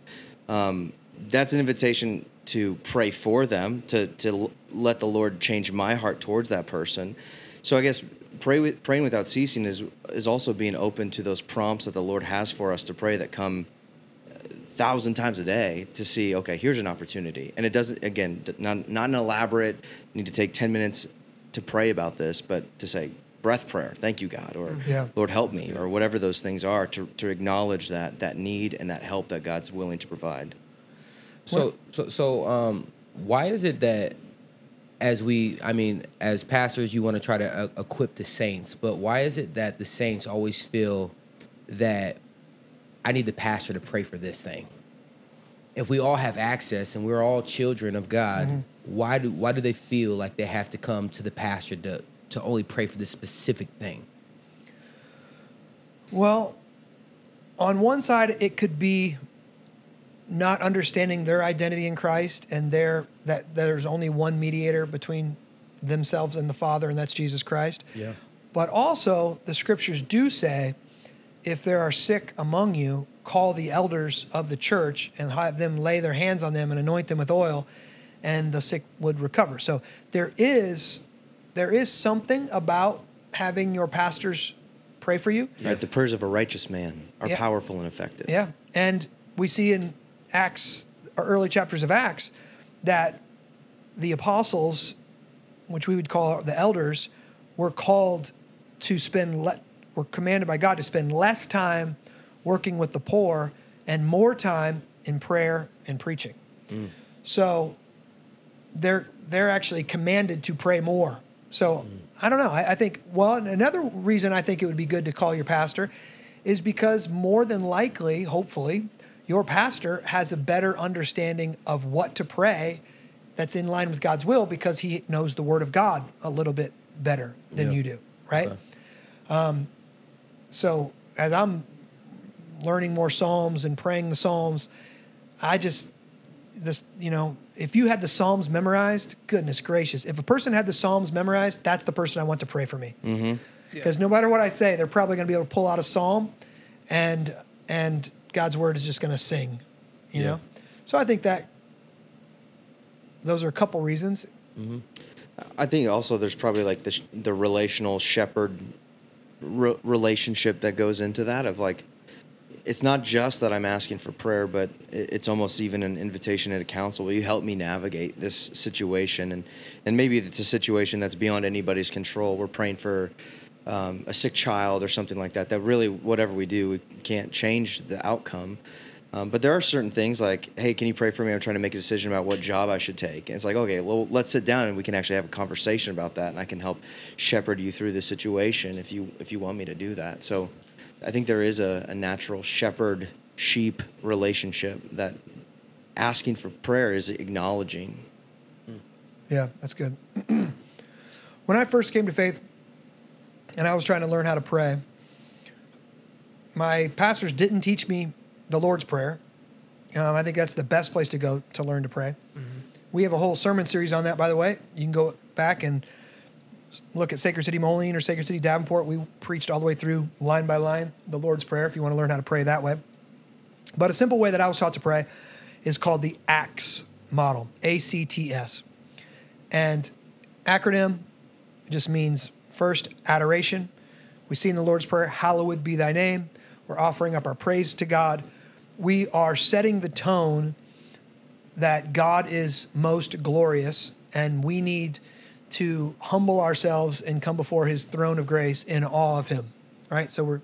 um, that's an invitation to pray for them, to to let the Lord change my heart towards that person. So I guess pray with, praying without ceasing is is also being open to those prompts that the Lord has for us to pray that come a thousand times a day to see, okay, here's an opportunity. And it doesn't, again, not, not an elaborate, need to take ten minutes to pray about this, but to say breath prayer, thank you, God, or yeah. Lord, help me, or whatever those things are, to to acknowledge that that need and that help that God's willing to provide. So so so um, why is it that as we, I mean, as pastors, you want to try to uh, equip the saints, but why is it that the saints always feel that I need the pastor to pray for this thing? If we all have access and we're all children of God, mm-hmm. why do why do they feel like they have to come to the pastor to, to only pray for this specific thing? Well, on one side, it could be not understanding their identity in Christ and their that there's only one mediator between themselves and the Father, and that's Jesus Christ. Yeah. But also, the scriptures do say, if there are sick among you, call the elders of the church and have them lay their hands on them and anoint them with oil, and the sick would recover. So there is there is something about having your pastors pray for you. Right, the prayers of a righteous man are yeah. powerful and effective. Yeah, and we see in Acts, or early chapters of Acts, that the apostles, which we would call the elders, were called to spend, le- were commanded by God to spend less time working with the poor and more time in prayer and preaching. Mm. So they're they're actually commanded to pray more. So mm. I don't know. I, I think, well, another reason I think it would be good to call your pastor is because more than likely, hopefully, your pastor has a better understanding of what to pray that's in line with God's will because he knows the Word of God a little bit better than yep. you do, right? Okay. Um, so as I'm learning more Psalms and praying the Psalms, I just, this, you know, if you had the Psalms memorized, goodness gracious, if a person had the Psalms memorized, that's the person I want to pray for me. Mm-hmm. Because yeah. no matter what I say, they're probably going to be able to pull out a Psalm, and and God's Word is just going to sing, you yeah. know? So I think that those are a couple reasons. Mm-hmm. I think also there's probably like the, the relational shepherd re- relationship that goes into that of like, it's not just that I'm asking for prayer, but it's almost even an invitation at a council. Will you help me navigate this situation? And and maybe it's a situation that's beyond anybody's control. We're praying for um, a sick child or something like that, that really whatever we do, we can't change the outcome. Um, but there are certain things like, hey, can you pray for me? I'm trying to make a decision about what job I should take. And it's like, okay, well, let's sit down and we can actually have a conversation about that, and I can help shepherd you through the situation if you if you want me to do that. So I think there is a, a natural shepherd-sheep relationship that asking for prayer is acknowledging. Yeah, that's good. When I first came to faith and I was trying to learn how to pray, my pastors didn't teach me the Lord's Prayer. Um, I think that's the best place to go to learn to pray. Mm-hmm. We have a whole sermon series on that, by the way. You can go back and look at Sacred City Moline or Sacred City Davenport. We preached all the way through, line by line, the Lord's Prayer, if you want to learn how to pray that way. But a simple way that I was taught to pray is called the ACTS model, A C T S. And acronym just means, first, adoration. We see in the Lord's Prayer, hallowed be thy name. We're offering up our praise to God. We are setting the tone that God is most glorious, and we need to humble ourselves and come before his throne of grace in awe of him, right? So we're,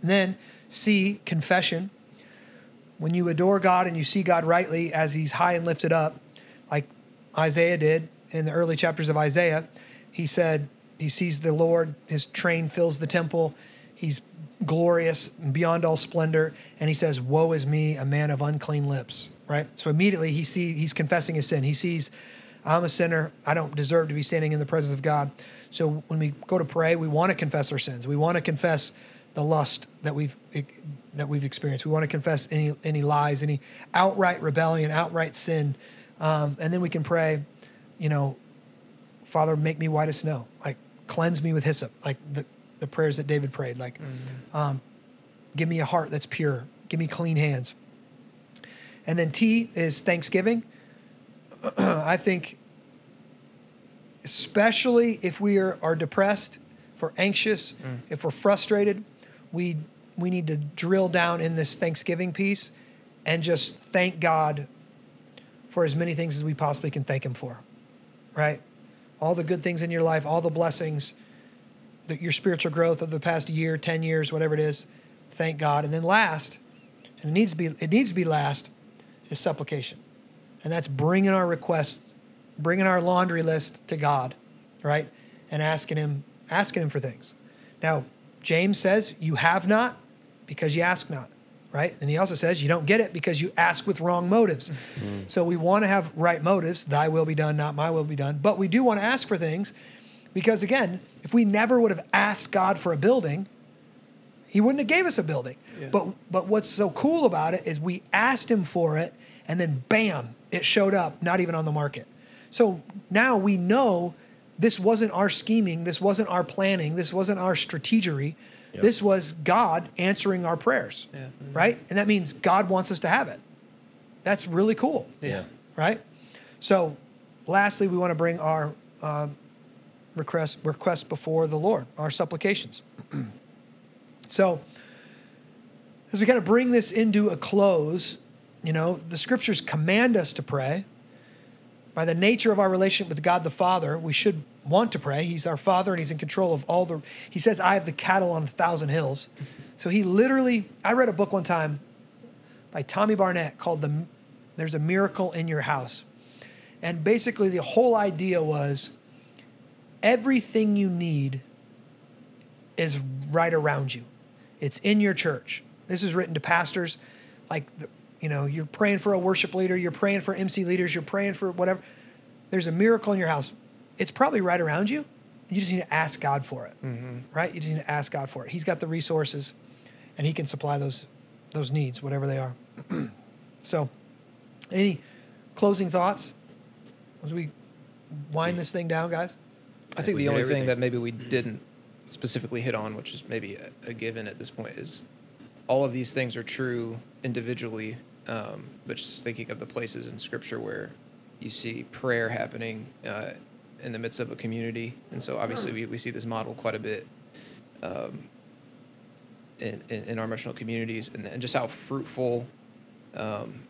then C, confession. When you adore God and you see God rightly as he's high and lifted up, like Isaiah did in the early chapters of Isaiah, he said he sees the Lord, his train fills the temple, he's glorious beyond all splendor, and he says, woe is me, a man of unclean lips, right? So immediately he see, he's confessing his sin. He sees, I'm a sinner. I don't deserve to be standing in the presence of God. So when we go to pray, we want to confess our sins. We want to confess the lust that we've that we've experienced. We want to confess any any lies, any outright rebellion, outright sin, um, and then we can pray. You know, Father, make me white as snow. Like cleanse me with hyssop. Like the, the prayers that David prayed. Like, mm-hmm. um, give me a heart that's pure. Give me clean hands. And then T is thanksgiving. I think, especially if we are, are depressed, if we're anxious, mm. if we're frustrated, we we need to drill down in this Thanksgiving piece and just thank God for as many things as we possibly can thank him for, right? All the good things in your life, all the blessings, the, your spiritual growth of the past year, ten years, whatever it is, thank God. And then last, and it needs to be, it needs to be last, is supplication. And that's bringing our requests bringing our laundry list to God, right? And asking him, asking him for things. Now, James says, you have not because you ask not, right? And he also says, you don't get it because you ask with wrong motives. Mm-hmm. So we want to have right motives. Thy will be done, not my will be done. But we do want to ask for things because, again, if we never would have asked God for a building, he wouldn't have gave us a building. Yeah. But but what's so cool about it is we asked him for it, and then bam, it showed up, not even on the market. So now we know this wasn't our scheming. This wasn't our planning. This wasn't our strategery. Yep. This was God answering our prayers, yeah. mm-hmm. right? And that means God wants us to have it. That's really cool, yeah. right? So lastly, we want to bring our uh, request, request before the Lord, our supplications. So as we kind of bring this into a close, you know, the scriptures command us to pray. By the nature of our relationship with God the Father, we should want to pray. He's our Father, and he's in control of all the... He says, I have the cattle on a thousand hills. So he literally... I read a book one time by Tommy Barnett called the, There's a Miracle in Your House. And basically the whole idea was everything you need is right around you. It's in your church. This is written to pastors. Like... The, You know, you're praying for a worship leader, you're praying for M C leaders, you're praying for whatever. There's a miracle in your house. It's probably right around you. You just need to ask God for it, mm-hmm. right? You just need to ask God for it. He's got the resources, and he can supply those those needs, whatever they are. So, any closing thoughts as we wind this thing down, guys? I think the only thing that maybe we didn't specifically hit on, which is maybe a, a given at this point, is all of these things are true individually. Um, but just thinking of the places in Scripture where you see prayer happening uh, in the midst of a community. And so obviously we, we see this model quite a bit um, in, in, in our missional communities, and, and just how fruitful, um,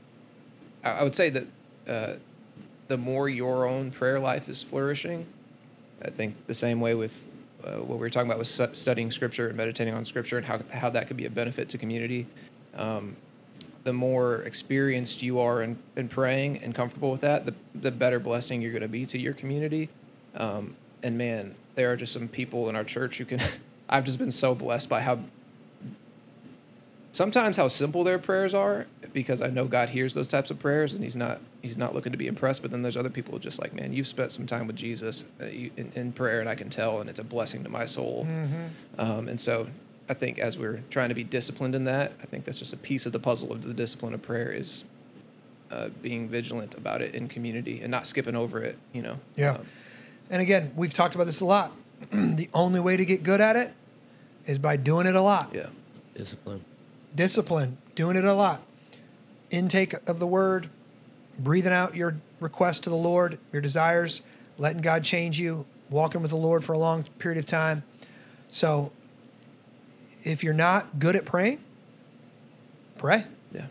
I, I would say that uh, the more your own prayer life is flourishing, I think the same way with uh, what we were talking about with su- studying Scripture and meditating on Scripture and how, how that could be a benefit to community. Um, the more experienced you are in, in praying and comfortable with that, the, the better blessing you're going to be to your community. Um, and man, there are just some people in our church who can, I've just been so blessed by how, sometimes how simple their prayers are, because I know God hears those types of prayers and he's not, he's not looking to be impressed. But then there's other people just like, man, you've spent some time with Jesus uh, you, in, in prayer, and I can tell, and it's a blessing to my soul. Mm-hmm. Um, and so I think as we're trying to be disciplined in that, I think that's just a piece of the puzzle of the discipline of prayer is uh, being vigilant about it in community and not skipping over it, you know? Yeah. Um, and again, we've talked about this a lot. The only way to get good at it is by doing it a lot. Yeah. Discipline. Discipline. Doing it a lot. Intake of the word, breathing out your requests to the Lord, your desires, letting God change you, walking with the Lord for a long period of time. So, if you're not good at praying, pray. Yeah.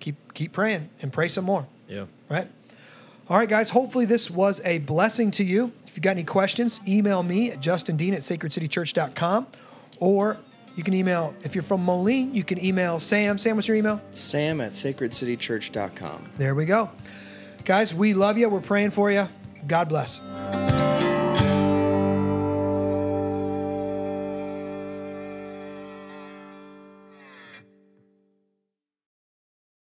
Keep keep praying and pray some more. Yeah. Right? All right, guys. Hopefully this was a blessing to you. If you got any questions, email me at justin dean at sacred city church dot com, or you can email, if you're from Moline, you can email Sam. Sam, what's your email? Sam at sacred city church dot com. There we go. Guys, we love you. We're praying for you. God bless.